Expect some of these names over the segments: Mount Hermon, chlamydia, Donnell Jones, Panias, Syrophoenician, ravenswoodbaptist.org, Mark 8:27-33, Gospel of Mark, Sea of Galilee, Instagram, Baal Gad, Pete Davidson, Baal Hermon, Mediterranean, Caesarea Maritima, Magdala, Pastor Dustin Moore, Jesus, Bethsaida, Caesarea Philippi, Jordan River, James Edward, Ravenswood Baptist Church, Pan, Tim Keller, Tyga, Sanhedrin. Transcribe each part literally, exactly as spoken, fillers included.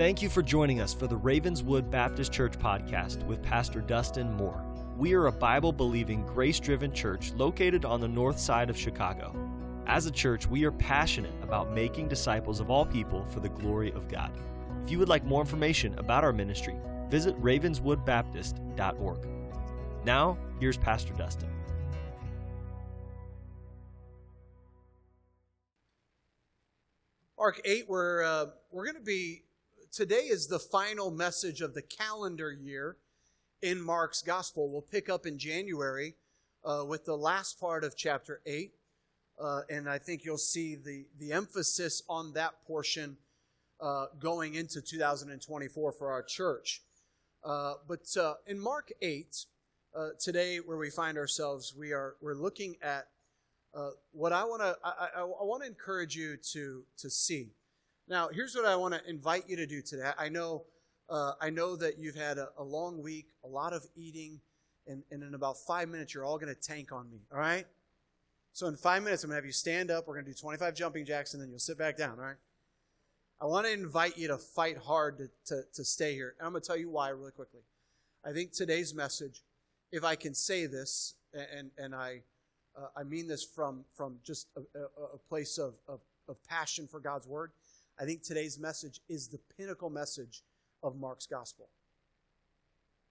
Thank you for joining us for the Ravenswood Baptist Church podcast with Pastor Dustin Moore. We are a Bible-believing, grace-driven church located on the north side of Chicago. As a church, we are passionate about making disciples of all people for the glory of God. If you would like more information about our ministry, visit ravenswood baptist dot org. Now, here's Pastor Dustin. Mark eight, we're, uh, we're going to be, today is the final message of the calendar year in Mark's gospel. We'll pick up in January uh, with the last part of chapter eight, uh, and I think you'll see the, the emphasis on that portion uh, going into two thousand twenty-four for our church. Uh, but uh, in Mark eight, uh, today where we find ourselves, we are we're looking at Uh, what I want to, I, I, I want to encourage you to to see. Now, here's what I want to invite you to do today. I know, uh, I know that you've had a, a long week, a lot of eating, and, and in about five minutes, you're all going to tank on me. All right. So in five minutes, I'm going to have you stand up. We're going to do twenty-five jumping jacks, and then you'll sit back down. All right. I want to invite you to fight hard to to, to stay here, and I'm going to tell you why really quickly. I think today's message, if I can say this, and and I. Uh, I mean this from, from just a, a, a place of, of, of passion for God's word. I think today's message is the pinnacle message of Mark's gospel.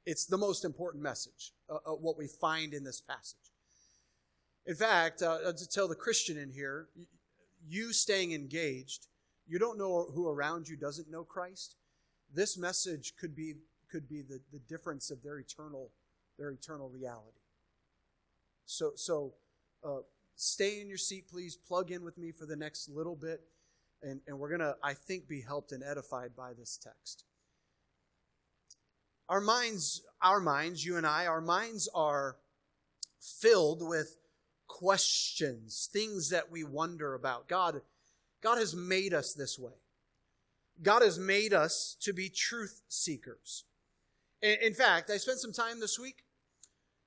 It's the most important message, uh, uh, what we find in this passage. In fact, uh, to tell the Christian in here, you staying engaged, you don't know who around you doesn't know Christ. This message could be could be the, the difference of their eternal their eternal reality. So, so. Uh, stay in your seat, please. Plug in with me for the next little bit. And, and we're going to, I think, be helped and edified by this text. Our minds, our minds, you and I, our minds are filled with questions, things that we wonder about. God, God has made us this way. God has made us to be truth seekers. In, in fact, I spent some time this week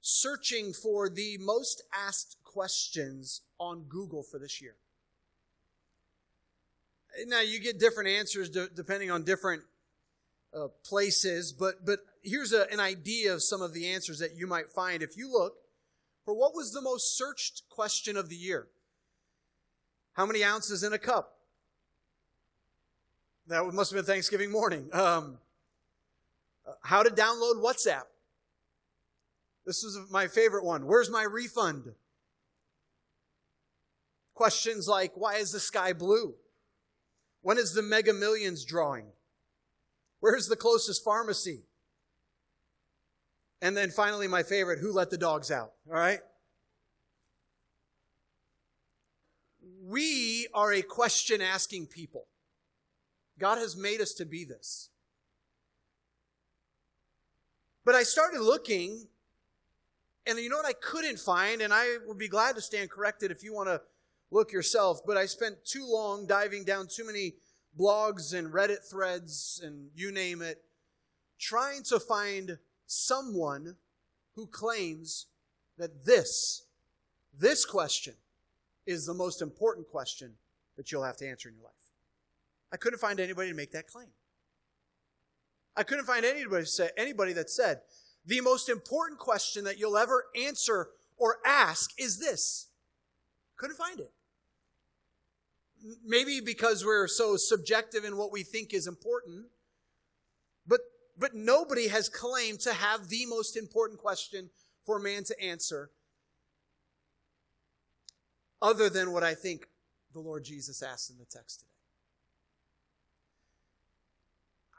searching for the most asked questions on Google for this year. Now, you get different answers d- depending on different uh, places, but but here's a, an idea of some of the answers that you might find. If you look for what was the most searched question of the year, how many ounces in a cup? That must have been Thanksgiving morning. Um, how to download WhatsApp. This is my favorite one. Where's my refund? Questions like, why is the sky blue? When is the Mega Millions drawing? Where's the closest pharmacy? And then finally, my favorite, who let the dogs out? All right? We are a question-asking people. God has made us to be this. But I started looking, and you know what I couldn't find? And I would be glad to stand corrected if you want to look yourself, but I spent too long diving down too many blogs and Reddit threads and you name it, trying to find someone who claims that this, this question is the most important question that you'll have to answer in your life. I couldn't find anybody to make that claim. I couldn't find anybody, say, anybody that said, the most important question that you'll ever answer or ask is this. Couldn't find it. Maybe because we're so subjective in what we think is important, but but nobody has claimed to have the most important question for man to answer other than what I think the Lord Jesus asked in the text today.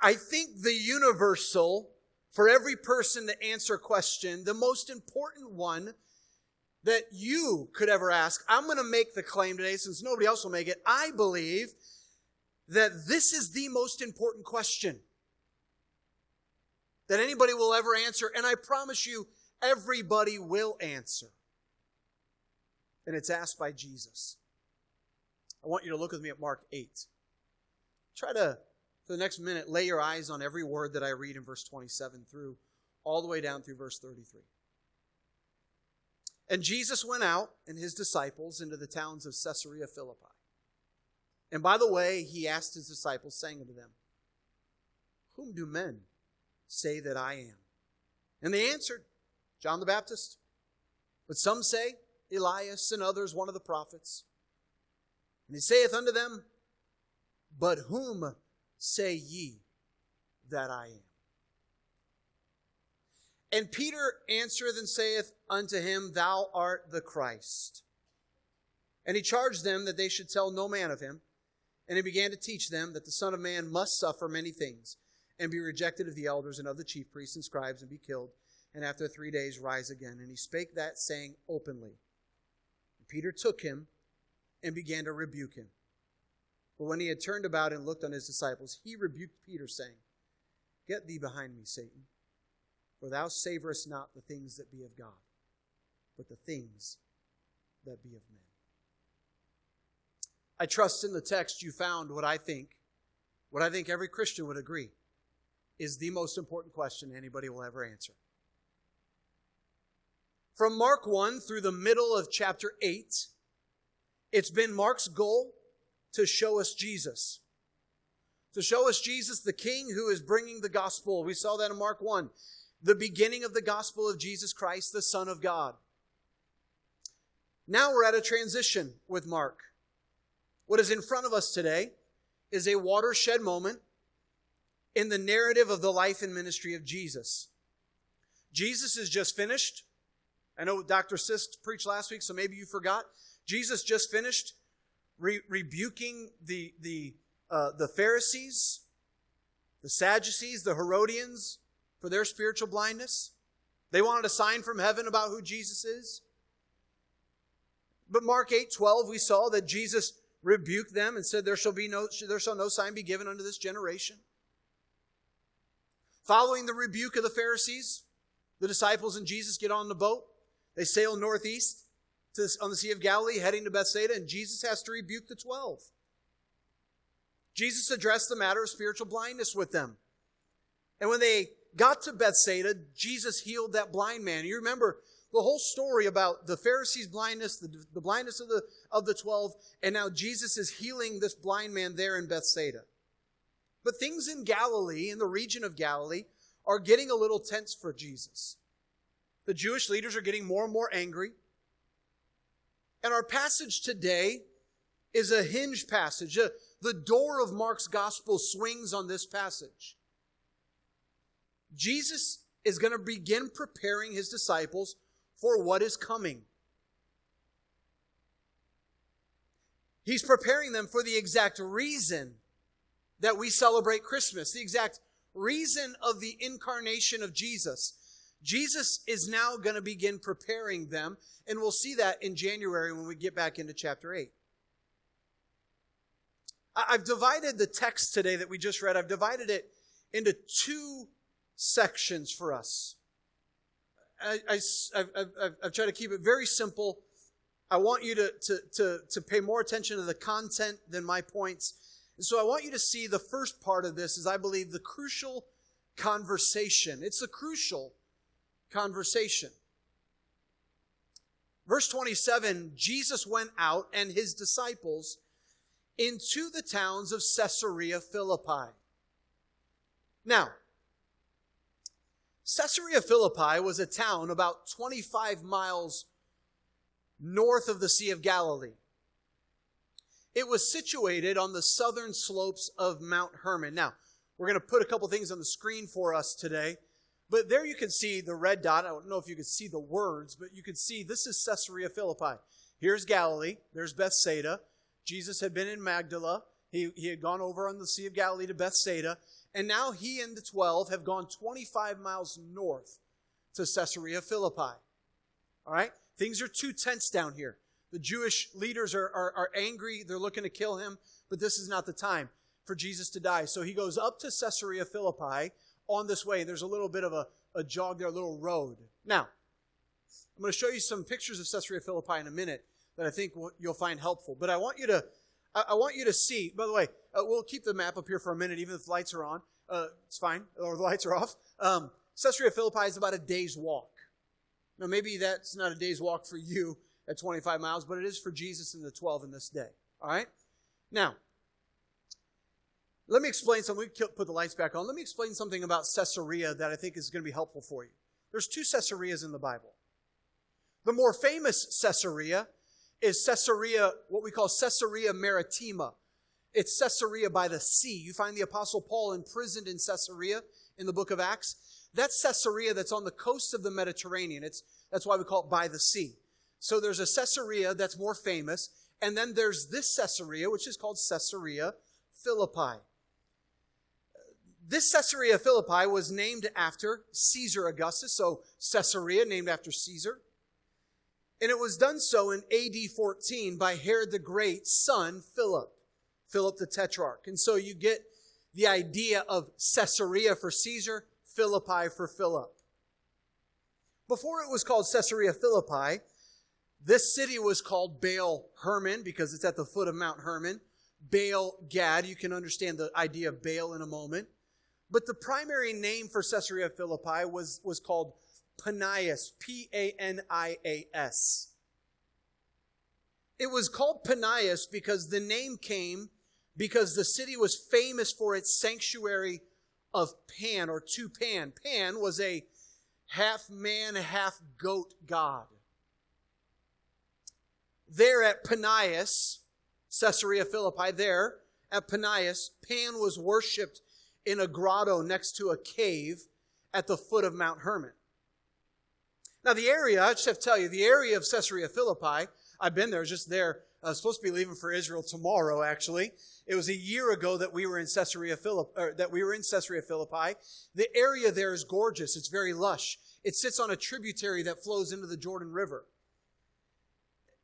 I think the universal, for every person to answer question, the most important one that you could ever ask, I'm going to make the claim today since nobody else will make it. I believe that this is the most important question that anybody will ever answer. And I promise you, everybody will answer. And it's asked by Jesus. I want you to look with me at Mark eight. Try to, for the next minute, lay your eyes on every word that I read in verse twenty-seven through, all the way down through verse thirty-three. And Jesus went out and his disciples into the towns of Caesarea Philippi. And by the way, he asked his disciples, saying unto them, whom do men say that I am? And they answered, John the Baptist. But some say, Elias, and others, one of the prophets. And he saith unto them, But whom say ye that I am? And Peter answereth and saith unto him, Thou art the Christ. And he charged them that they should tell no man of him. And he began to teach them that the Son of Man must suffer many things, and be rejected of the elders and of the chief priests and scribes, and be killed, and after three days rise again. And he spake that saying openly. And Peter took him and began to rebuke him. But when he had turned about and looked on his disciples, he rebuked Peter, saying, Get thee behind me, Satan, for thou savorest not the things that be of God, but the things that be of men. I trust in the text you found what I think, what I think every Christian would agree, is the most important question anybody will ever answer. From Mark one through the middle of chapter eight, it's been Mark's goal to show us Jesus. To show us Jesus, the King who is bringing the gospel. We saw that in Mark one. The beginning of the gospel of Jesus Christ, the Son of God. Now we're at a transition with Mark. What is in front of us today is a watershed moment in the narrative of the life and ministry of Jesus. Jesus is just finished. I know Doctor Sisk preached last week, so maybe you forgot. Jesus just finished re- rebuking the, the, uh, the Pharisees, the Sadducees, the Herodians for their spiritual blindness. They wanted a sign from heaven about who Jesus is. But Mark eight twelve, we saw that Jesus rebuked them and said, there shall be no, there shall no sign be given unto this generation. Following the rebuke of the Pharisees, the disciples and Jesus get on the boat. They sail northeast to, on the Sea of Galilee, heading to Bethsaida, and Jesus has to rebuke the twelve. Jesus addressed the matter of spiritual blindness with them. And when they got to Bethsaida, Jesus healed that blind man. You remember the whole story about the Pharisees' blindness, the, the blindness of the, of the twelve, and now Jesus is healing this blind man there in Bethsaida. But things in Galilee, in the region of Galilee, are getting a little tense for Jesus. The Jewish leaders are getting more and more angry. And our passage today is a hinge passage. The door of Mark's gospel swings on this passage. Jesus is going to begin preparing his disciples for what is coming. He's preparing them for the exact reason that we celebrate Christmas, the exact reason of the incarnation of Jesus. Jesus is now going to begin preparing them, and we'll see that in January when we get back into chapter eight. I've divided the text today that we just read, I've divided it into two sections for us. I, I, I've, I've, I've tried to keep it very simple. I want you to, to, to, to pay more attention to the content than my points. And so I want you to see the first part of this is, I believe, the crucial conversation. It's a crucial conversation. Verse twenty-seven, Jesus went out and his disciples into the towns of Caesarea Philippi. Now, Caesarea Philippi was a town about twenty-five miles north of the Sea of Galilee. It was situated on the southern slopes of Mount Hermon. Now, we're going to put a couple things on the screen for us today. But there you can see the red dot. I don't know if you can see the words, but you can see this is Caesarea Philippi. Here's Galilee. There's Bethsaida. Jesus had been in Magdala. He, he had gone over on the Sea of Galilee to Bethsaida. And now he and the twelve have gone twenty-five miles north to Caesarea Philippi. All right? Things are too tense down here. The Jewish leaders are, are, are angry. They're looking to kill him, but this is not the time for Jesus to die. So he goes up to Caesarea Philippi on this way. There's a little bit of a, a jog there, a little road. Now, I'm going to show you some pictures of Caesarea Philippi in a minute that I think you'll find helpful. But I want you to, I want you to see, by the way, uh, we'll keep the map up here for a minute, even if the lights are on. Uh, it's fine, or the lights are off. Um, Caesarea Philippi is about a day's walk. Now, maybe that's not a day's walk for you at twenty-five miles, but it is for Jesus and the twelve in this day. All right? Now, Let me explain something. We can put the lights back on. Let me explain something about Caesarea that I think is going to be helpful for you. There's two Caesareas in the Bible. The more famous Caesarea is Caesarea, what we call Caesarea Maritima. It's Caesarea by the sea. You find the Apostle Paul imprisoned in Caesarea in the book of Acts. That's Caesarea that's on the coast of the Mediterranean. It's, that's why we call it by the sea. So there's a Caesarea that's more famous. And then there's this Caesarea, which is called Caesarea Philippi. This Caesarea Philippi was named after Caesar Augustus. So Caesarea, named after Caesar. And it was done so in A D fourteen by Herod the Great's son, Philip. Philip the Tetrarch. And so you get the idea of Caesarea for Caesar, Philippi for Philip. Before it was called Caesarea Philippi, this city was called Baal Hermon because it's at the foot of Mount Hermon. Baal Gad, you can understand the idea of Baal in a moment. But the primary name for Caesarea Philippi was, was called Panias, P A N I A S. It was called Panias because the name came because the city was famous for its sanctuary of Pan, or to Pan. Pan was a half-man, half-goat god. There at Panias, Caesarea Philippi, there at Panias, Pan was worshipped in a grotto next to a cave at the foot of Mount Hermon. Now the area, I just have to tell you, the area of Caesarea Philippi, I've been there, I was just there. I was supposed to be leaving for Israel tomorrow, actually. It was a year ago that we were in Caesarea Philippi, or that we were in Caesarea Philippi. The area there is gorgeous. It's very lush. It sits on a tributary that flows into the Jordan River.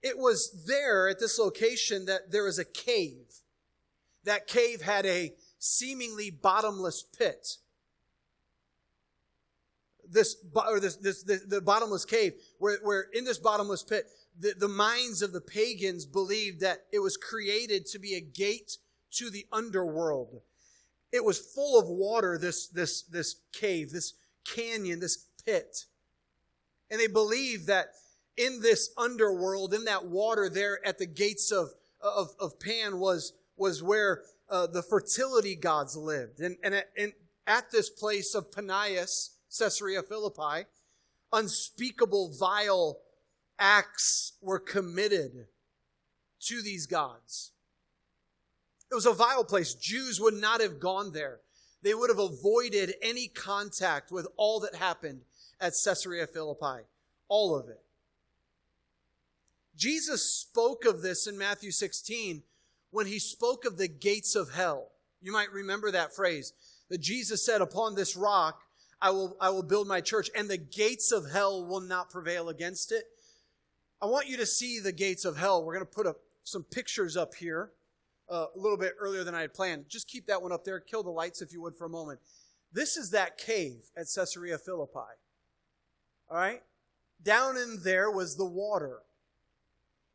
It was there at this location that there was a cave. That cave had a seemingly bottomless pit. This, or this, this, the, the bottomless cave, where, where in this bottomless pit, The, the minds of the pagans believed that it was created to be a gate to the underworld. It was full of water, this, this, this cave, this canyon, this pit. And they believed that in this underworld, in that water there at the gates of, of, of Pan was, was where uh, the fertility gods lived. And, and, at, and at this place of Panias, Caesarea Philippi, unspeakable vile acts were committed to these gods. It was a vile place. Jews would not have gone there. They would have avoided any contact with all that happened at Caesarea Philippi. All of it. Jesus spoke of this in Matthew sixteen when he spoke of the gates of hell. You might remember that phrase. That Jesus said, upon this rock I will, I will build my church, and the gates of hell will not prevail against it. I want you to see the gates of hell. We're going to put up some pictures up here uh, a little bit earlier than I had planned. Just keep that one up there. Kill the lights if you would for a moment. This is that cave at Caesarea Philippi. All right? Down in there was the water.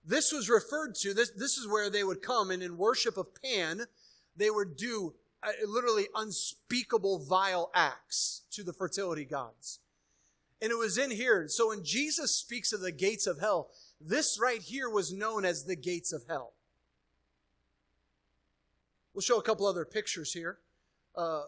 This was referred to. This, this is where they would come, and in worship of Pan, they would do uh, literally unspeakable vile acts to the fertility gods. And it was in here. So when Jesus speaks of the gates of hell, this right here was known as the gates of hell. We'll show a couple other pictures here. Uh,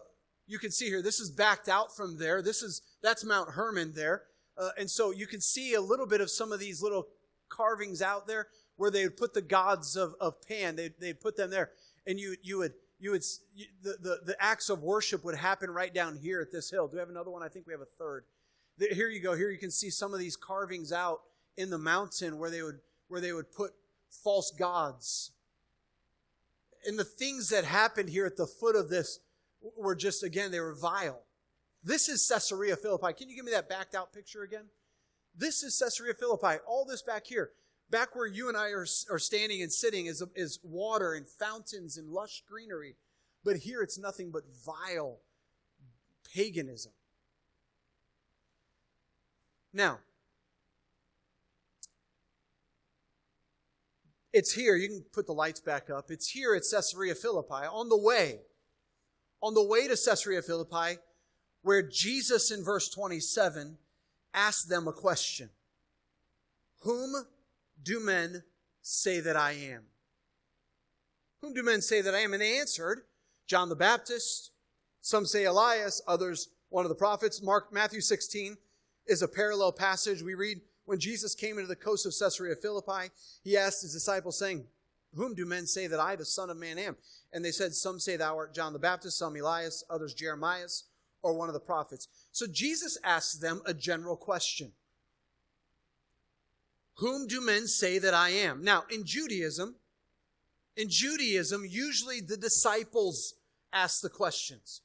you can see here, this is backed out from there. This is, that's Mount Hermon there. Uh, and so you can see a little bit of some of these little carvings out there where they would put the gods of, of Pan. They'd, they'd put them there. And you, you would, you would, you, the, the, the acts of worship would happen right down here at this hill. Do we have another one? I think we have a third. Here you go. Here you can see some of these carvings out in the mountain where they would where they would put false gods. And the things that happened here at the foot of this were just, again, they were vile. This is Caesarea Philippi. Can you give me that backed out picture again? This is Caesarea Philippi. All this back here, back where you and I are, are standing and sitting is, is water and fountains and lush greenery. But here it's nothing but vile paganism. Now, it's here. You can put the lights back up. It's here at Caesarea Philippi. On the way, on the way to Caesarea Philippi, where Jesus in verse twenty-seven asked them a question. Whom do men say that I am? Whom do men say that I am? And they answered, John the Baptist. Some say Elias, others one of the prophets. Mark, Matthew sixteen is a parallel passage. We read, when Jesus came into the coast of Caesarea Philippi, he asked his disciples, saying, whom do men say that I, the Son of Man, am? And they said, some say thou art John the Baptist, some Elias, others Jeremias, or one of the prophets. So Jesus asks them a general question. Whom do men say that I am? Now, in Judaism, in Judaism, usually the disciples ask the questions.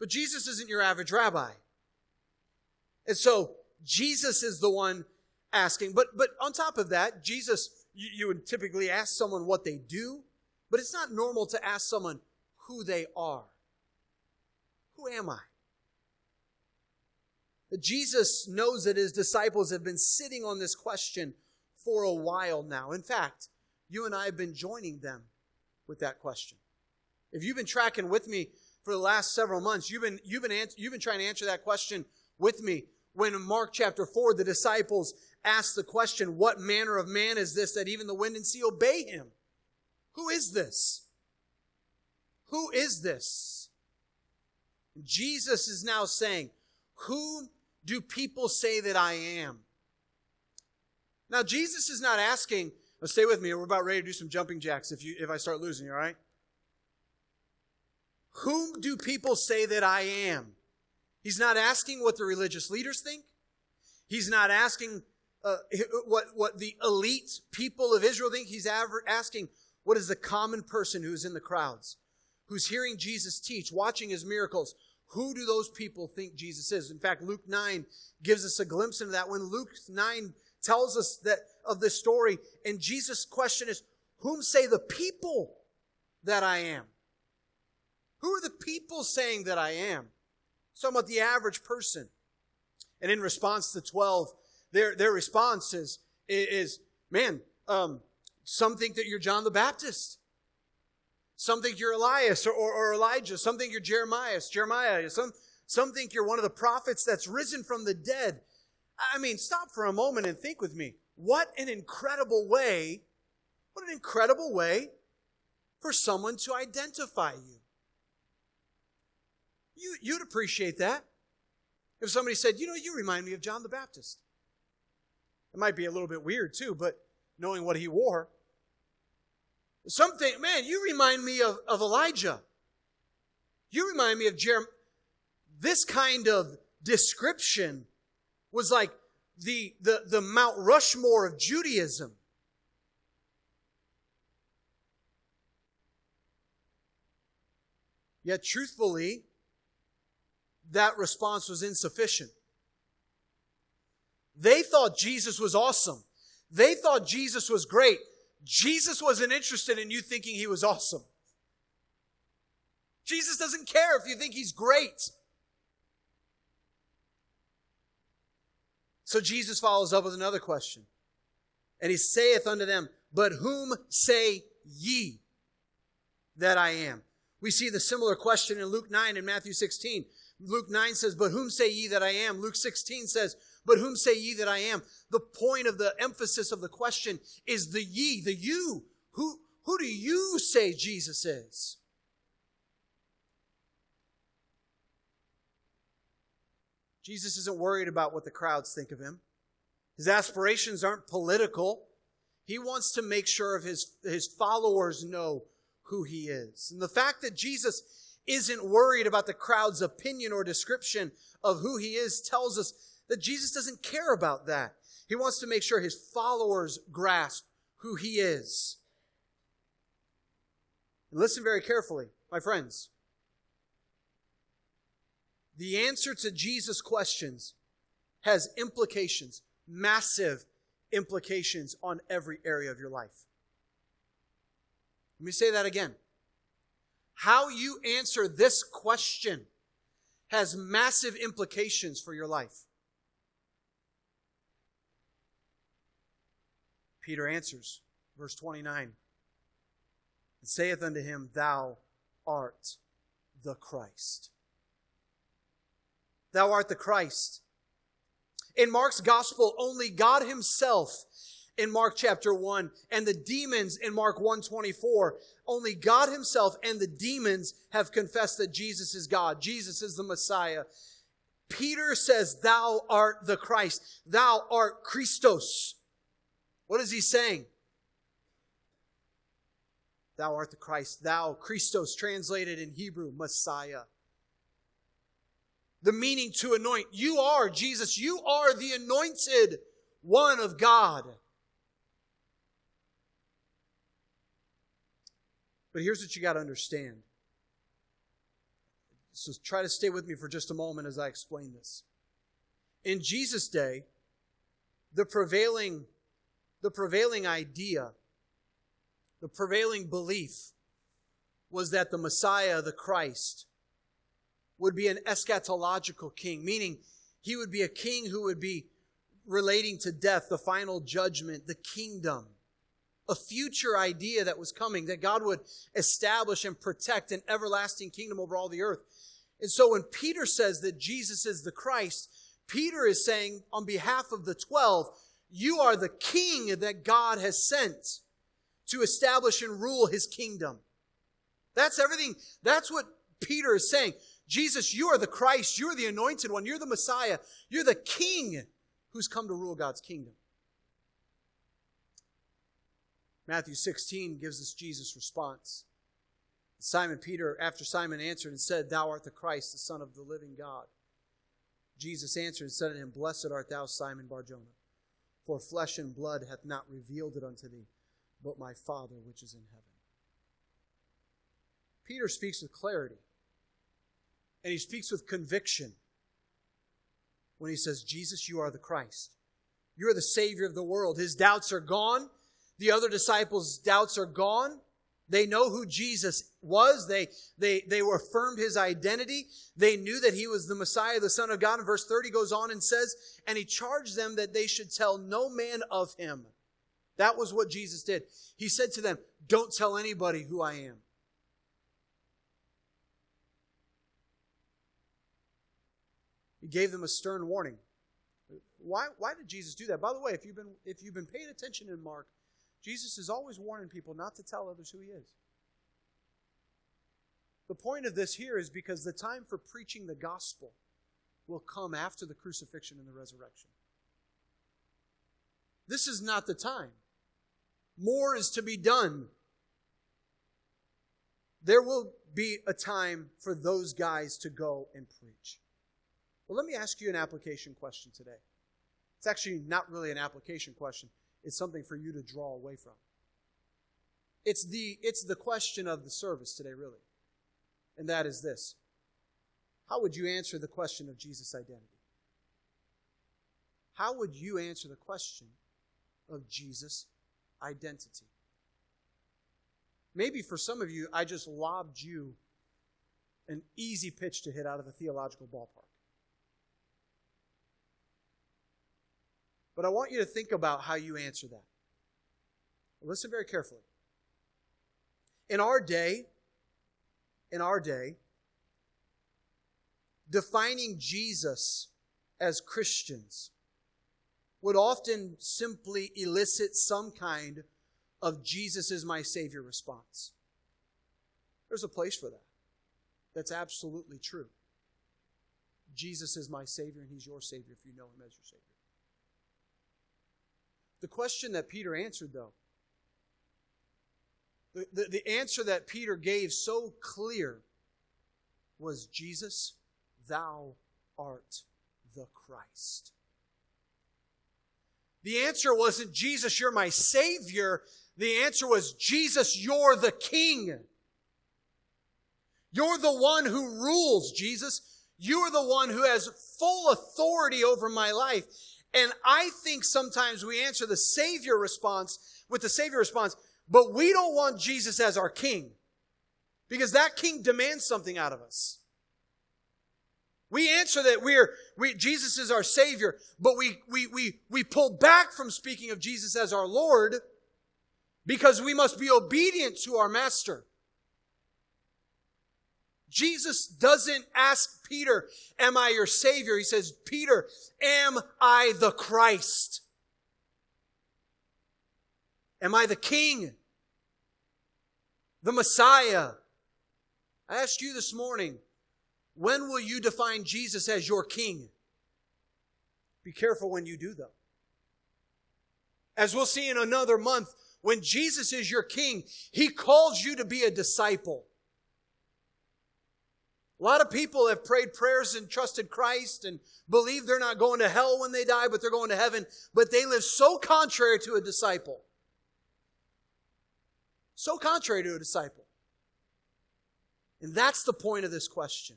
But Jesus isn't your average rabbi. And so Jesus is the one asking. But but on top of that, Jesus, you, you would typically ask someone what they do, but it's not normal to ask someone who they are. Who am I? But Jesus knows that his disciples have been sitting on this question for a while now. In fact, you and I have been joining them with that question. If you've been tracking with me for the last several months, you've been you've been ans- you've been trying to answer that question with me. When in Mark chapter four, the disciples asked the question, what manner of man is this that even the wind and sea obey him? Who is this? Who is this? Jesus is now saying, who do people say that I am? Now, Jesus is not asking, well, stay with me, we're about ready to do some jumping jacks if you if I start losing you, all right? Whom do people say that I am? He's not asking what the religious leaders think. He's not asking uh, what, what the elite people of Israel think. He's asking, what is the common person who's in the crowds, who's hearing Jesus teach, watching his miracles? Who do those people think Jesus is? In fact, Luke nine gives us a glimpse into that. When Luke nine tells us that of this story, and Jesus' question is, whom say the people that I am? Who are the people saying that I am? It's talking about the average person. And in response to twelve, their, their response is, is man, um, some think that you're John the Baptist. Some think you're Elias or, or, or Elijah. Some think you're Jeremiah. Jeremiah. Some, some think you're one of the prophets that's risen from the dead. I mean, stop for a moment and think with me. What an incredible way, what an incredible way for someone to identify you. You, you'd appreciate that if somebody said, you know, you remind me of John the Baptist. It might be a little bit weird too, but knowing what he wore. Something, man, you remind me of, of Elijah. You remind me of Jeremiah. This kind of description was like the, the, the Mount Rushmore of Judaism. Yet truthfully, that response was insufficient. They thought Jesus was awesome. They thought Jesus was great. Jesus wasn't interested in you thinking he was awesome. Jesus doesn't care if you think he's great. So Jesus follows up with another question. And he saith unto them, but whom say ye that I am? We see the similar question in Luke nine and Matthew sixteen. Luke nine says, but whom say ye that I am? Luke sixteen says, but whom say ye that I am? The point of the emphasis of the question is the ye, the you. Who, who do you say Jesus is? Jesus isn't worried about what the crowds think of him. His aspirations aren't political. He wants to make sure of his, his followers know who he is. And the fact that Jesus isn't worried about the crowd's opinion or description of who he is tells us that Jesus doesn't care about that. He wants to make sure his followers grasp who he is. And listen very carefully, my friends. The answer to Jesus' questions has implications, massive implications on every area of your life. Let me say that again. How you answer this question has massive implications for your life. Peter answers, verse twenty-nine, and saith unto him, thou art the Christ. Thou art the Christ. In Mark's gospel, only God himself in Mark chapter one and the demons in Mark one twenty-four. Only God himself and the demons have confessed that Jesus is God. Jesus is the Messiah. Peter says, thou art the Christ. Thou art Christos. What is he saying? Thou art the Christ. Thou, Christos, translated in Hebrew, Messiah. The meaning to anoint. You are Jesus. You are the anointed one of God. But here's what you got to understand. So try to stay with me for just a moment as I explain this. In Jesus' day, the prevailing, the prevailing idea, the prevailing belief was that the Messiah, the Christ, would be an eschatological king, meaning he would be a king who would be relating to death, the final judgment, the kingdom, a future idea that was coming, that God would establish and protect an everlasting kingdom over all the earth. And so when Peter says that Jesus is the Christ, Peter is saying on behalf of the twelve, you are the king that God has sent to establish and rule his kingdom. That's everything. That's what Peter is saying. Jesus, you are the Christ. You're the anointed one. You're the Messiah. You're the king who's come to rule God's kingdom. Matthew sixteen gives us Jesus' response. Simon Peter, after Simon answered and said, thou art the Christ, the Son of the living God. Jesus answered and said unto him, blessed art thou, Simon Bar-Jonah, for flesh and blood hath not revealed it unto thee, but my Father which is in heaven. Peter speaks with clarity. And he speaks with conviction when he says, Jesus, you are the Christ. You are the Savior of the world. His doubts are gone. The other disciples' doubts are gone. They know who Jesus was. They, they, they affirmed his identity. They knew that he was the Messiah, the Son of God. And verse thirty goes on and says, and he charged them that they should tell no man of him. That was what Jesus did. He said to them, don't tell anybody who I am. He gave them a stern warning. Why, why did Jesus do that? By the way, if you've been if you've been paying attention in Mark, Jesus is always warning people not to tell others who he is. The point of this here is because the time for preaching the gospel will come after the crucifixion and the resurrection. This is not the time. More is to be done. There will be a time for those guys to go and preach. Well, let me ask you an application question today. It's actually not really an application question. It's something for you to draw away from. It's the, it's the question of the service today, really. And that is this. How would you answer the question of Jesus' identity? How would you answer the question of Jesus' identity? Maybe for some of you, I just lobbed you an easy pitch to hit out of a theological ballpark. But I want you to think about how you answer that. Listen very carefully. In our day, in our day, defining Jesus as Christians would often simply elicit some kind of Jesus is my Savior response. There's a place for that. That's absolutely true. Jesus is my Savior and he's your Savior if you know him as your Savior. The question that Peter answered, though, the, the, the answer that Peter gave so clear was, Jesus, thou art the Christ. The answer wasn't, Jesus, you're my Savior. The answer was, Jesus, you're the King. You're the one who rules, Jesus. You are the one who has full authority over my life. And I think sometimes we answer the Savior response with the Savior response, but we don't want Jesus as our King because that King demands something out of us. We answer that we're we, Jesus is our Savior, but we we we we pull back from speaking of Jesus as our Lord because we must be obedient to our Master. Jesus doesn't ask Peter, am I your Savior? He says, Peter, am I the Christ? Am I the king? The Messiah? I asked you this morning, when will you define Jesus as your king? Be careful when you do, though. As we'll see in another month, when Jesus is your king, he calls you to be a disciple. A lot of people have prayed prayers and trusted Christ and believe they're not going to hell when they die, but they're going to heaven. But they live so contrary to a disciple. So contrary to a disciple. And that's the point of this question.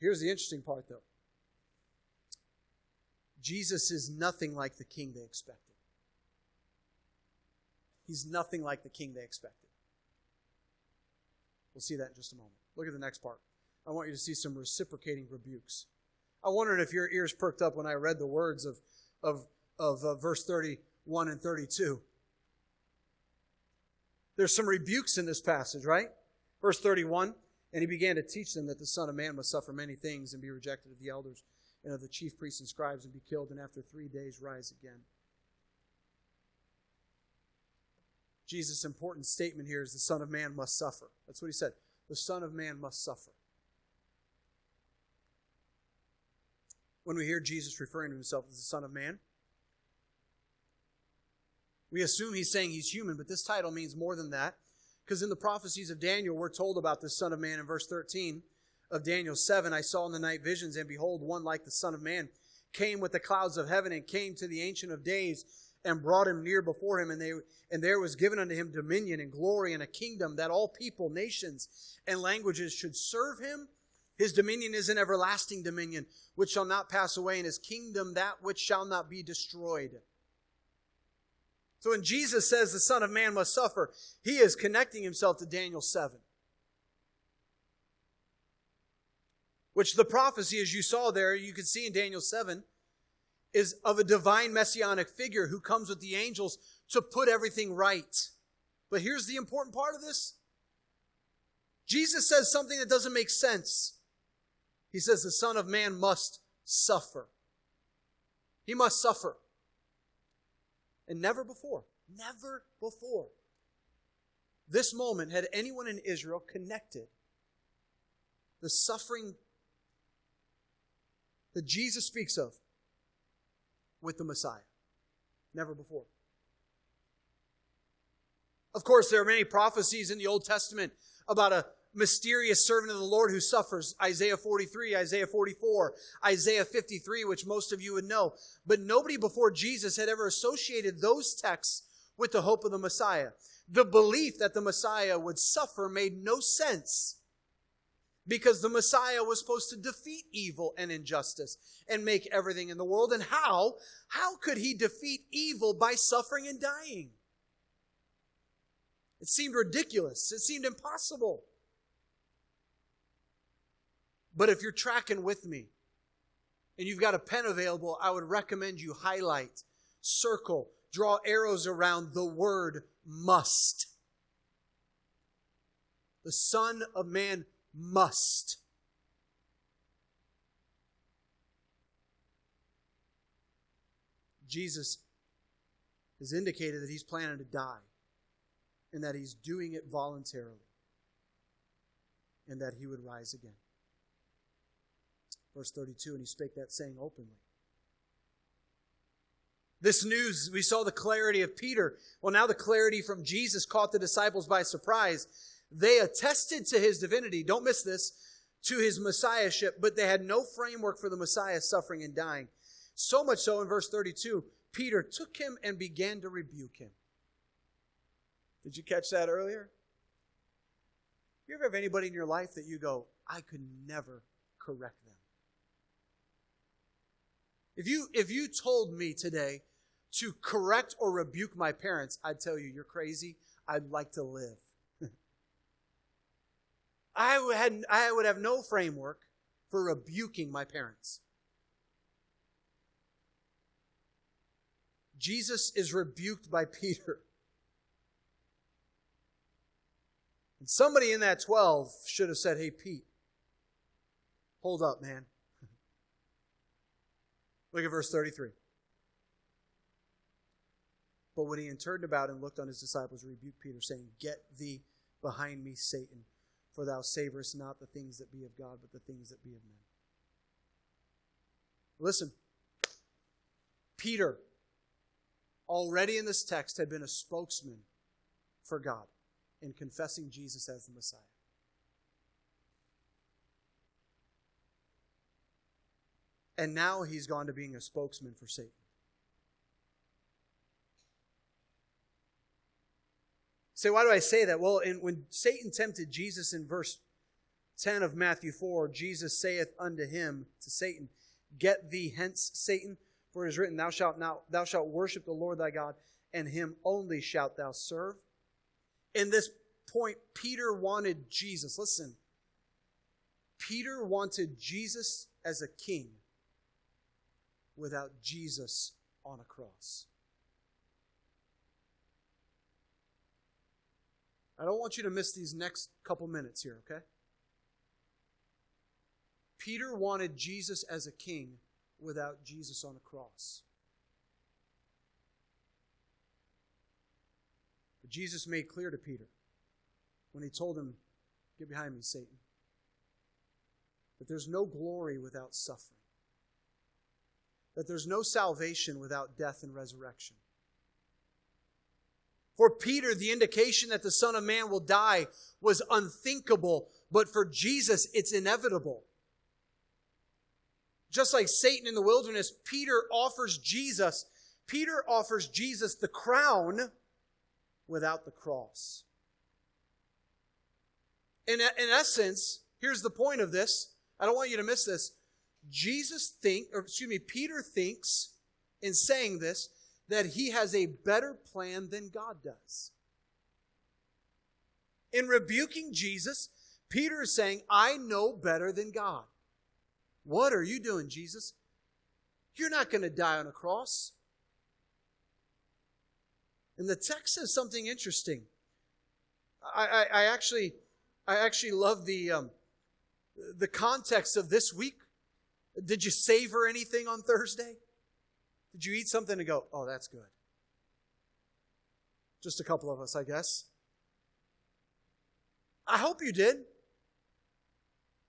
Here's the interesting part, though. Jesus is nothing like the king they expected. He's nothing like the king they expected. We'll see that in just a moment. Look at the next part. I want you to see some reciprocating rebukes. I wondered if your ears perked up when I read the words of, of, of uh, verse thirty-one and thirty-two. There's some rebukes in this passage, right? Verse thirty-one, and he began to teach them that the Son of Man must suffer many things and be rejected of the elders and of the chief priests and scribes and be killed and after three days rise again. Jesus' important statement here is the Son of Man must suffer. That's what he said. The Son of Man must suffer. When we hear Jesus referring to himself as the Son of Man, we assume he's saying he's human, but this title means more than that. Because in the prophecies of Daniel, we're told about the Son of Man in verse thirteen of Daniel seven. I saw in the night visions, and behold, one like the Son of Man came with the clouds of heaven and came to the Ancient of Days, and brought him near before him, and they and there was given unto him dominion and glory and a kingdom, that all people, nations, and languages should serve him. His dominion is an everlasting dominion, which shall not pass away, and his kingdom that which shall not be destroyed. So when Jesus says the Son of Man must suffer, he is connecting himself to Daniel seven, which the prophecy, as you saw there, you can see in Daniel seven, is of a divine messianic figure who comes with the angels to put everything right. But here's the important part of this. Jesus says something that doesn't make sense. He says the Son of Man must suffer. He must suffer. And never before, never before, this moment had anyone in Israel connected the suffering that Jesus speaks of with the Messiah. Never before. Of course, there are many prophecies in the Old Testament about a mysterious servant of the Lord who suffers. Isaiah forty-three, Isaiah forty-four, Isaiah fifty-three, which most of you would know. But nobody before Jesus had ever associated those texts with the hope of the Messiah. The belief that the Messiah would suffer made no sense, because the Messiah was supposed to defeat evil and injustice and make everything in the world. And how? How could he defeat evil by suffering and dying? It seemed ridiculous. It seemed impossible. But if you're tracking with me and you've got a pen available, I would recommend you highlight, circle, draw arrows around the word must. The Son of Man must. Jesus has indicated that he's planning to die, and that he's doing it voluntarily, and that he would rise again. Verse thirty-two, and he spake that saying openly. This news, we saw the clarity of Peter. Well, now the clarity from Jesus caught the disciples by surprise. They attested to his divinity, don't miss this, to his messiahship, but they had no framework for the Messiah suffering and dying. So much so in verse thirty-two, Peter took him and began to rebuke him. Did you catch that earlier? You ever have anybody in your life that you go, I could never correct them? If you, if you told me today to correct or rebuke my parents, I'd tell you, you're crazy. I'd like to live. I would, have, I would have no framework for rebuking my parents. Jesus is rebuked by Peter. And somebody in that twelve should have said, hey, Pete, hold up, man. Look at verse thirty-three. But when he turned about and looked on his disciples, rebuked Peter, saying, Get thee behind me, Satan, for thou savorest not the things that be of God, but the things that be of men. Listen, Peter, already in this text, had been a spokesman for God in confessing Jesus as the Messiah. And now he's gone to being a spokesman for Satan. So why do I say that? Well, in, when Satan tempted Jesus in verse ten of Matthew four, Jesus saith unto him, to Satan, Get thee hence, Satan, for it is written, Thou shalt not, thou shalt worship the Lord thy God, and him only shalt thou serve. In this point, Peter wanted Jesus. Listen, Peter wanted Jesus as a king without Jesus on a cross. I don't want you to miss these next couple minutes here, okay? Peter wanted Jesus as a king without Jesus on a cross. But Jesus made clear to Peter when he told him, Get behind me, Satan, that there's no glory without suffering, that there's no salvation without death and resurrection. For Peter, the indication that the Son of Man will die was unthinkable, but for Jesus, it's inevitable. Just like Satan in the wilderness, Peter offers Jesus. Peter offers Jesus the crown without the cross. In, in essence, here's the point of this. I don't want you to miss this. Jesus think, or excuse me, Peter thinks in saying this that he has a better plan than God does. In rebuking Jesus, Peter is saying, I know better than God. What are you doing, Jesus? You're not going to die on a cross. And the text says something interesting. I, I, I actually, I actually love the um, the context of this week. Did you savor anything on Thursday? Did you eat something and go, oh, that's good? Just a couple of us, I guess. I hope you did.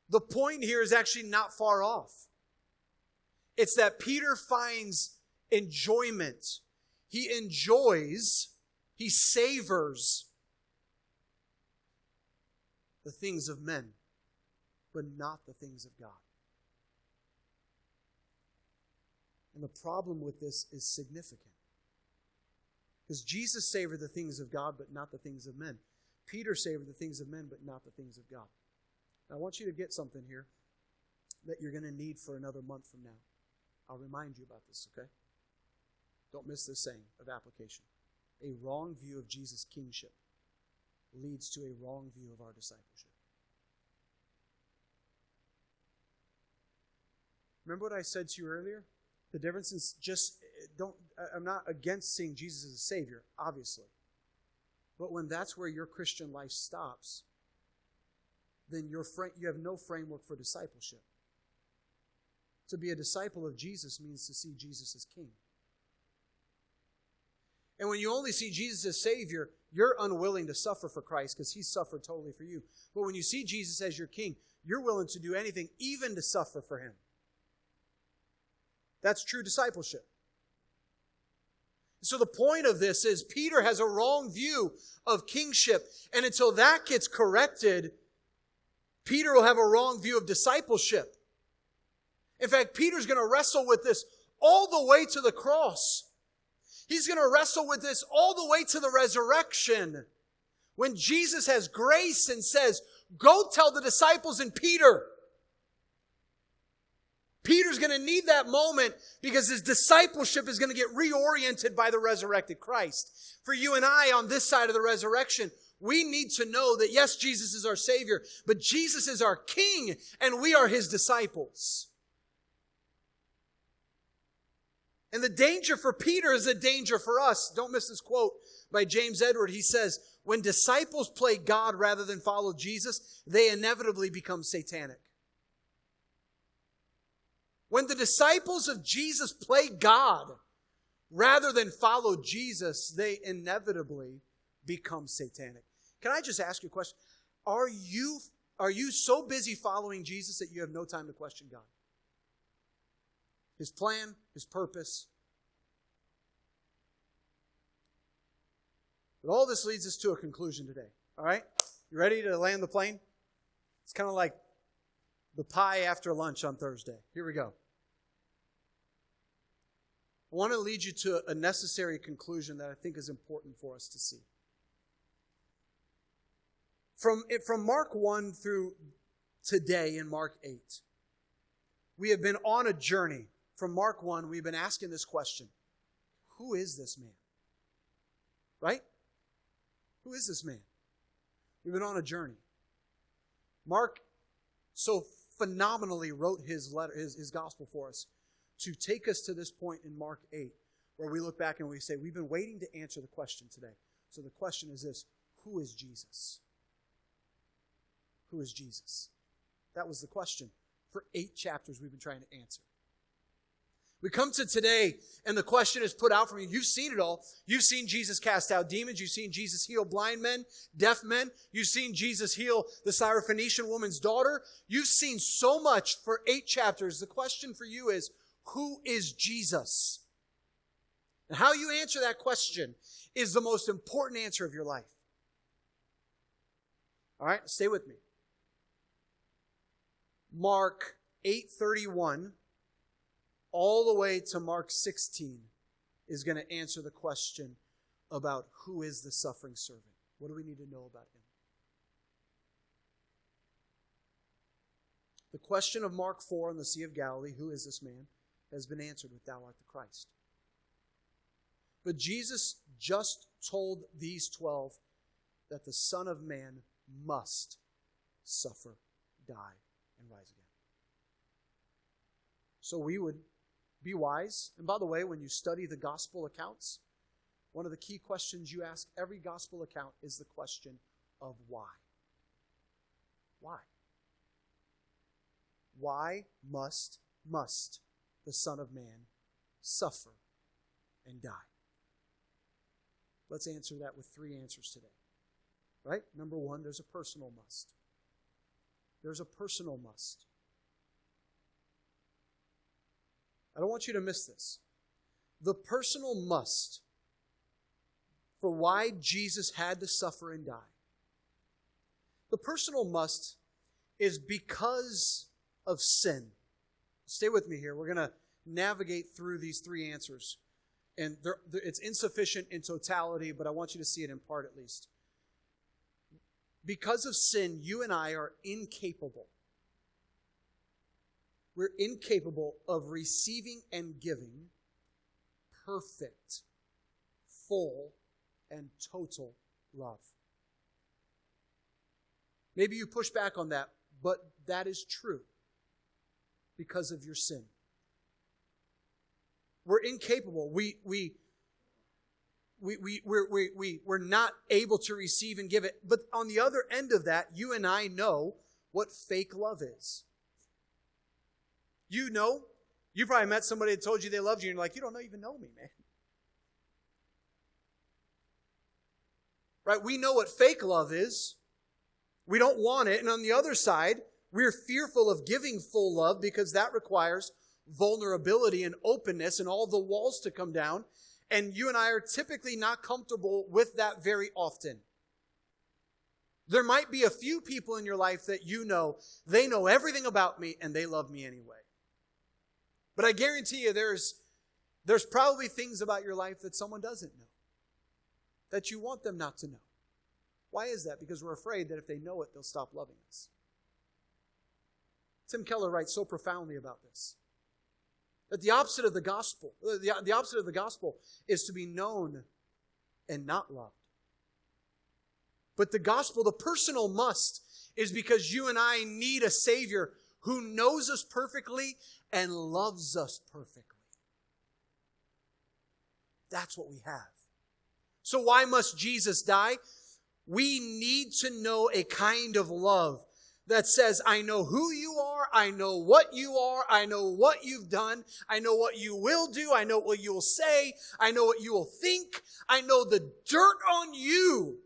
The point here is actually not far off. It's that Peter finds enjoyment. He enjoys, he savors the things of men, but not the things of God. And the problem with this is significant. Because Jesus savored the things of God, but not the things of men. Peter savored the things of men, but not the things of God. Now, I want you to get something here that you're going to need for another month from now. I'll remind you about this, okay? Don't miss this saying of application. A wrong view of Jesus' kingship leads to a wrong view of our discipleship. Remember what I said to you earlier? The difference is just, don't. I'm not against seeing Jesus as a Savior, obviously. But when that's where your Christian life stops, then you're fra- you have no framework for discipleship. To be a disciple of Jesus means to see Jesus as King. And when you only see Jesus as Savior, you're unwilling to suffer for Christ because He suffered totally for you. But when you see Jesus as your King, you're willing to do anything, even to suffer for Him. That's true discipleship. So the point of this is Peter has a wrong view of kingship. And until that gets corrected, Peter will have a wrong view of discipleship. In fact, Peter's going to wrestle with this all the way to the cross. He's going to wrestle with this all the way to the resurrection. When Jesus has grace and says, go tell the disciples and Peter. Peter's going to need that moment because his discipleship is going to get reoriented by the resurrected Christ. For you and I on this side of the resurrection, we need to know that, yes, Jesus is our Savior, but Jesus is our King and we are His disciples. And the danger for Peter is a danger for us. Don't miss this quote by James Edward. He says, when disciples play God rather than follow Jesus, they inevitably become satanic. When the disciples of Jesus play God rather than follow Jesus, they inevitably become satanic. Can I just ask you a question? Are you, are you so busy following Jesus that you have no time to question God? His plan, His purpose. But all this leads us to a conclusion today. All right? You ready to land the plane? It's kind of like the pie after lunch on Thursday. Here we go. I want to lead you to a necessary conclusion that I think is important for us to see. From, from Mark one through today in Mark eight, we have been on a journey. From Mark one, we've been asking this question. Who is this man? Right? Who is this man? We've been on a journey. Mark so phenomenally wrote his letter, his, his gospel for us to take us to this point in Mark eight where we look back and we say, we've been waiting to answer the question today. So the question is this, who is Jesus? Who is Jesus? That was the question for eight chapters we've been trying to answer. We come to today and the question is put out for you. You've seen it all. You've seen Jesus cast out demons. You've seen Jesus heal blind men, deaf men. You've seen Jesus heal the Syrophoenician woman's daughter. You've seen so much for eight chapters. The question for you is, who is Jesus? And how you answer that question is the most important answer of your life. All right, stay with me. Mark eight thirty-one all the way to Mark sixteen is going to answer the question about who is the suffering servant. What do we need to know about him? The question of Mark four on the Sea of Galilee, who is this man, has been answered with thou art the Christ. But Jesus just told these twelve that the Son of Man must suffer, die, and rise again. So we would be wise. And by the way, when you study the gospel accounts, one of the key questions you ask every gospel account is the question of why. Why? Why must, must the Son of Man suffer and die? Let's answer that with three answers today. Right? Number one, there's a personal must. There's a personal must. I don't want you to miss this. The personal must for why Jesus had to suffer and die. The personal must is because of sin. Stay with me here. We're going to navigate through these three answers. And they're, they're, it's insufficient in totality, but I want you to see it in part at least. Because of sin, you and I are incapable. We're incapable of receiving and giving perfect, full, and total love. Maybe you push back on that, but that is true because of your sin. We're incapable. We, we, We, we, we're, we, we, we're not able to receive and give it. But on the other end of that, you and I know what fake love is. You know, you probably met somebody that told you they loved you, and you're like, you don't even know me, man. Right? We know what fake love is. We don't want it. And on the other side, we're fearful of giving full love because that requires vulnerability and openness and all the walls to come down. And you and I are typically not comfortable with that very often. There might be a few people in your life that you know, they know everything about me and they love me anyway. But I guarantee you there's, there's probably things about your life that someone doesn't know, that you want them not to know. Why is that? Because we're afraid that if they know it, they'll stop loving us. Tim Keller writes so profoundly about this. But the opposite of the gospel, the, the opposite of the gospel is to be known and not loved. But the gospel, the personal must, is because you and I need a Savior who knows us perfectly and loves us perfectly. That's what we have. So why must Jesus die? We need to know a kind of love that says, I know who you are. are. I know what you are. I know what you've done. I know what you will do. I know what you will say. I know what you will think. I know the dirt on you.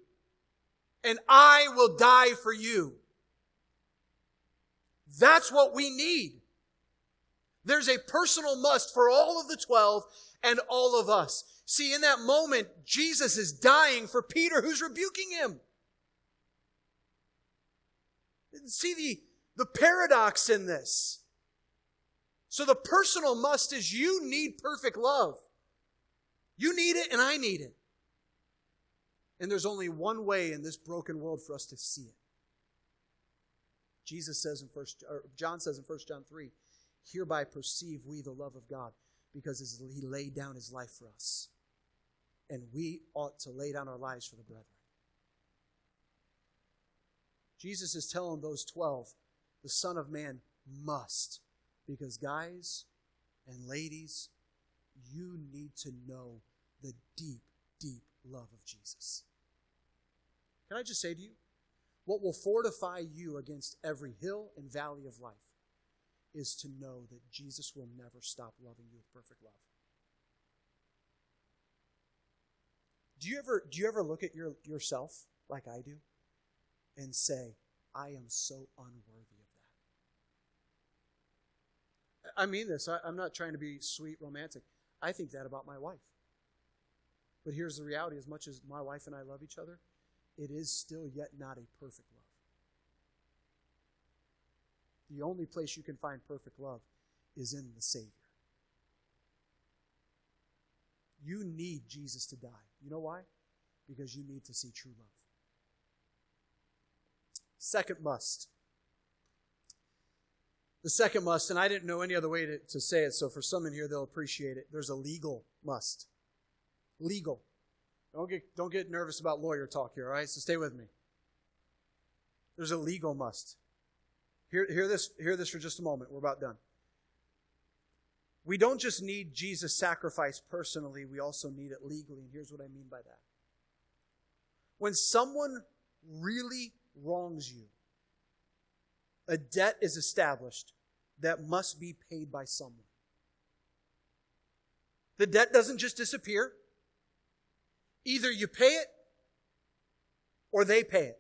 And I will die for you. That's what we need. There's a personal must for all of the twelve and all of us. See, in that moment, Jesus is dying for Peter, who's rebuking him. See the, the paradox in this. So the personal must is you need perfect love. You need it and I need it. And there's only one way in this broken world for us to see it. Jesus says in first, or John says in First John three, hereby perceive we the love of God, because he laid down his life for us. And we ought to lay down our lives for the brethren. Jesus is telling those twelve, the Son of Man must. Because guys and ladies, you need to know the deep, deep love of Jesus. Can I just say to you, what will fortify you against every hill and valley of life is to know that Jesus will never stop loving you with perfect love. Do you ever, do you ever look at your, yourself like I do? And say, I am so unworthy of that. I mean this. I, I'm not trying to be sweet, romantic. I think that about my wife. But here's the reality. As much as my wife and I love each other, it is still yet not a perfect love. The only place you can find perfect love is in the Savior. You need Jesus to die. You know why? Because you need to see true love. Second must. The second must, and I didn't know any other way to, to say it, so for some in here, they'll appreciate it. There's a legal must. Legal. Don't get, don't get nervous about lawyer talk here, all right? So stay with me. There's a legal must. Hear, hear this, hear this for just a moment. We're about done. We don't just need Jesus' sacrifice personally. We also need it legally, and here's what I mean by that. When someone really wrongs you, a debt is established that must be paid by someone. The debt doesn't just disappear. Either you pay it or they pay it.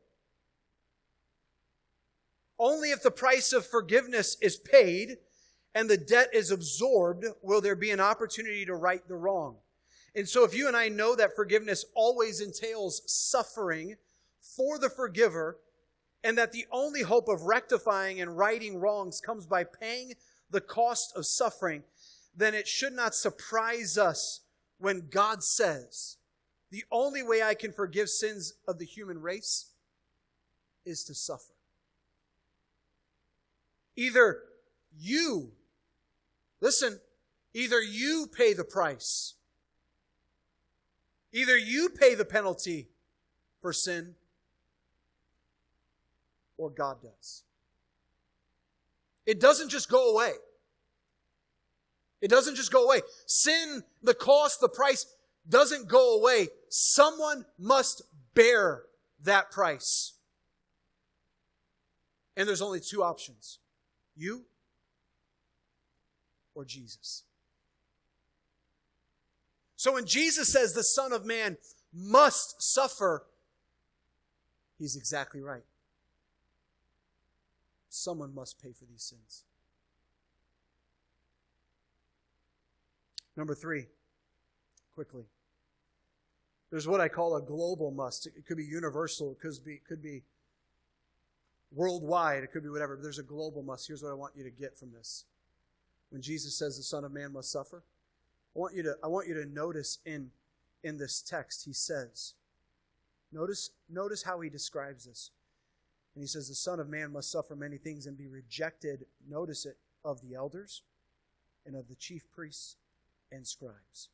Only if the price of forgiveness is paid and the debt is absorbed will there be an opportunity to right the wrong. And so if you and I know that forgiveness always entails suffering for the forgiver, and that the only hope of rectifying and righting wrongs comes by paying the cost of suffering, then it should not surprise us when God says, the only way I can forgive sins of the human race is to suffer. Either you, listen, either you pay the price, either you pay the penalty for sin, or God does. It doesn't just go away. It doesn't just go away. Sin, the cost, the price doesn't go away. Someone must bear that price. And there's only two options. You or Jesus. So when Jesus says the Son of Man must suffer, he's exactly right. Someone must pay for these sins. Number three, quickly. There's what I call a global must. It could be universal. It could be, it could be worldwide. It could be whatever. But there's a global must. Here's what I want you to get from this. When Jesus says the Son of Man must suffer, I want you to, I want you to notice in, in this text, he says, notice, notice how he describes this. And he says, the Son of Man must suffer many things and be rejected, notice it, of the elders and of the chief priests and scribes.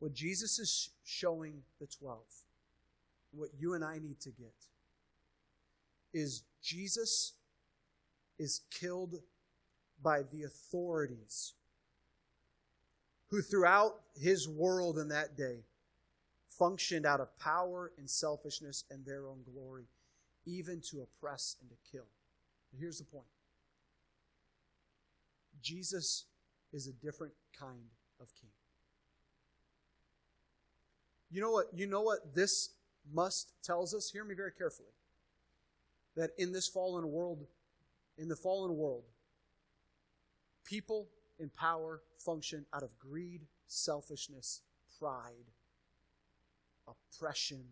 What Jesus is showing the twelve, what you and I need to get, is Jesus is killed by the authorities who throughout his world in that day functioned out of power and selfishness and their own glory, even to oppress and to kill. And here's the point. Jesus is a different kind of king. You know what, you know what this must tells us? Hear me very carefully. That in this fallen world, in the fallen world, people in power function out of greed, selfishness, pride, oppression.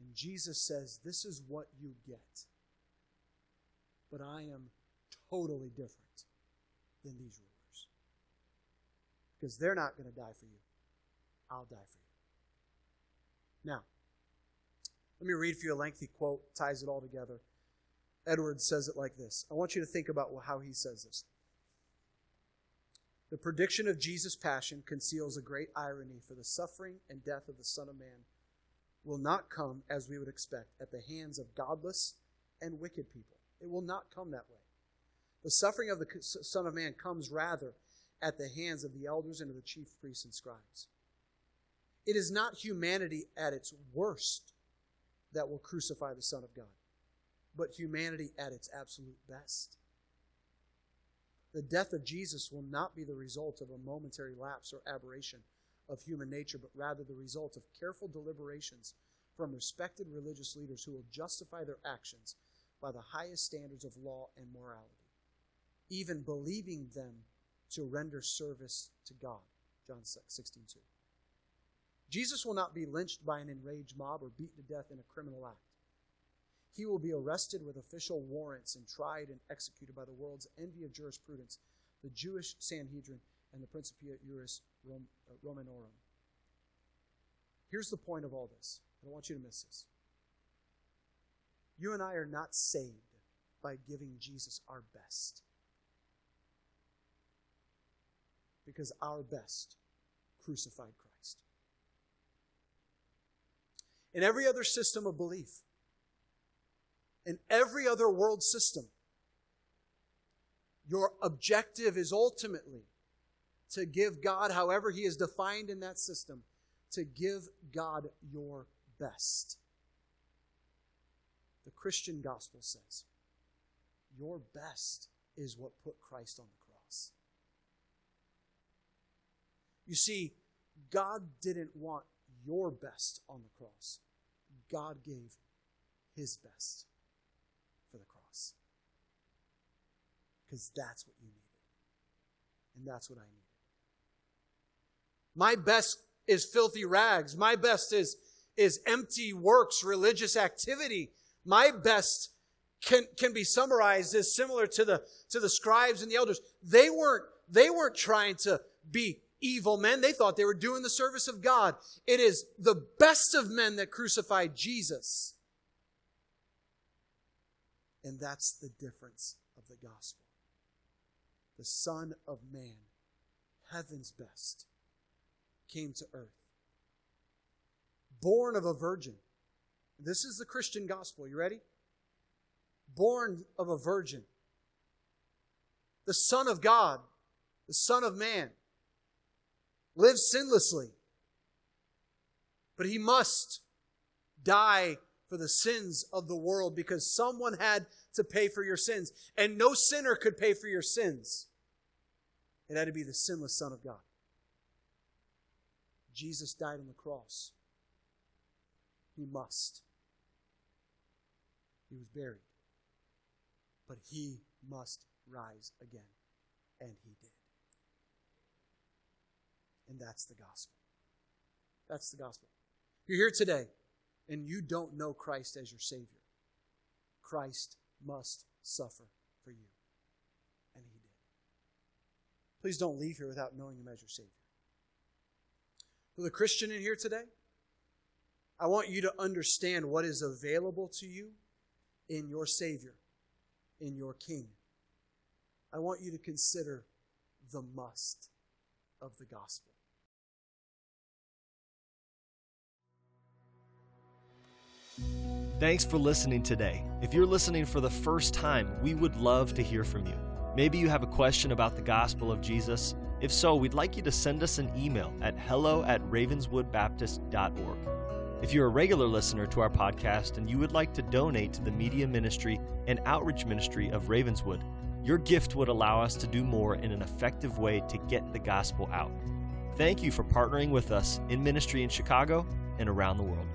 And Jesus says, this is what you get. But I am totally different than these rulers. Because they're not going to die for you. I'll die for you. Now, let me read for you a lengthy quote, ties it all together. Edward says it like this. I want you to think about how he says this. The prediction of Jesus' passion conceals a great irony, for the suffering and death of the Son of Man will not come as we would expect at the hands of godless and wicked people. It will not come that way. The suffering of the Son of Man comes rather at the hands of the elders and of the chief priests and scribes. It is not humanity at its worst that will crucify the Son of God, but humanity at its absolute best. The death of Jesus will not be the result of a momentary lapse or aberration of human nature, but rather the result of careful deliberations from respected religious leaders who will justify their actions by the highest standards of law and morality, even believing them to render service to God. John sixteen two. Jesus will not be lynched by an enraged mob or beaten to death in a criminal act. He will be arrested with official warrants and tried and executed by the world's envy of jurisprudence, the Jewish Sanhedrin, and the Principia Juris Romanorum. Here's the point of all this. I don't want you to miss this. You and I are not saved by giving Jesus our best, because our best crucified Christ. In every other system of belief, in every other world system, your objective is ultimately to give God, however he is defined in that system, to give God your best. The Christian gospel says, your best is what put Christ on the cross. You see, God didn't want your best on the cross. God gave his best for the cross. Because that's what you needed. And that's what I needed. My best is filthy rags. My best is, is empty works, religious activity. My best can, can be summarized as similar to the, to the scribes and the elders. They weren't, they weren't trying to be evil men. They thought they were doing the service of God. It is the best of men that crucified Jesus. And that's the difference of the gospel. The Son of Man, heaven's best, came to earth. Born of a virgin. This is the Christian gospel. You ready? Born of a virgin. The Son of God, the Son of Man, lives sinlessly. But he must die for the sins of the world, because someone had to pay for your sins. And no sinner could pay for your sins. It had to be the sinless Son of God. Jesus died on the cross. He must. He was buried. But he must rise again. And he did. And that's the gospel. That's the gospel. You're here today, and you don't know Christ as your Savior. Christ must suffer for you. And he did. Please don't leave here without knowing him as your Savior. For the Christian in here today, I want you to understand what is available to you in your Savior, in your King. I want you to consider the must of the gospel. Thanks for listening today. If you're listening for the first time, we would love to hear from you. Maybe you have a question about the gospel of Jesus. If so, we'd like you to send us an email at hello at ravenswood baptist dot org. If you're a regular listener to our podcast and you would like to donate to the media ministry and outreach ministry of Ravenswood, your gift would allow us to do more in an effective way to get the gospel out. Thank you for partnering with us in ministry in Chicago and around the world.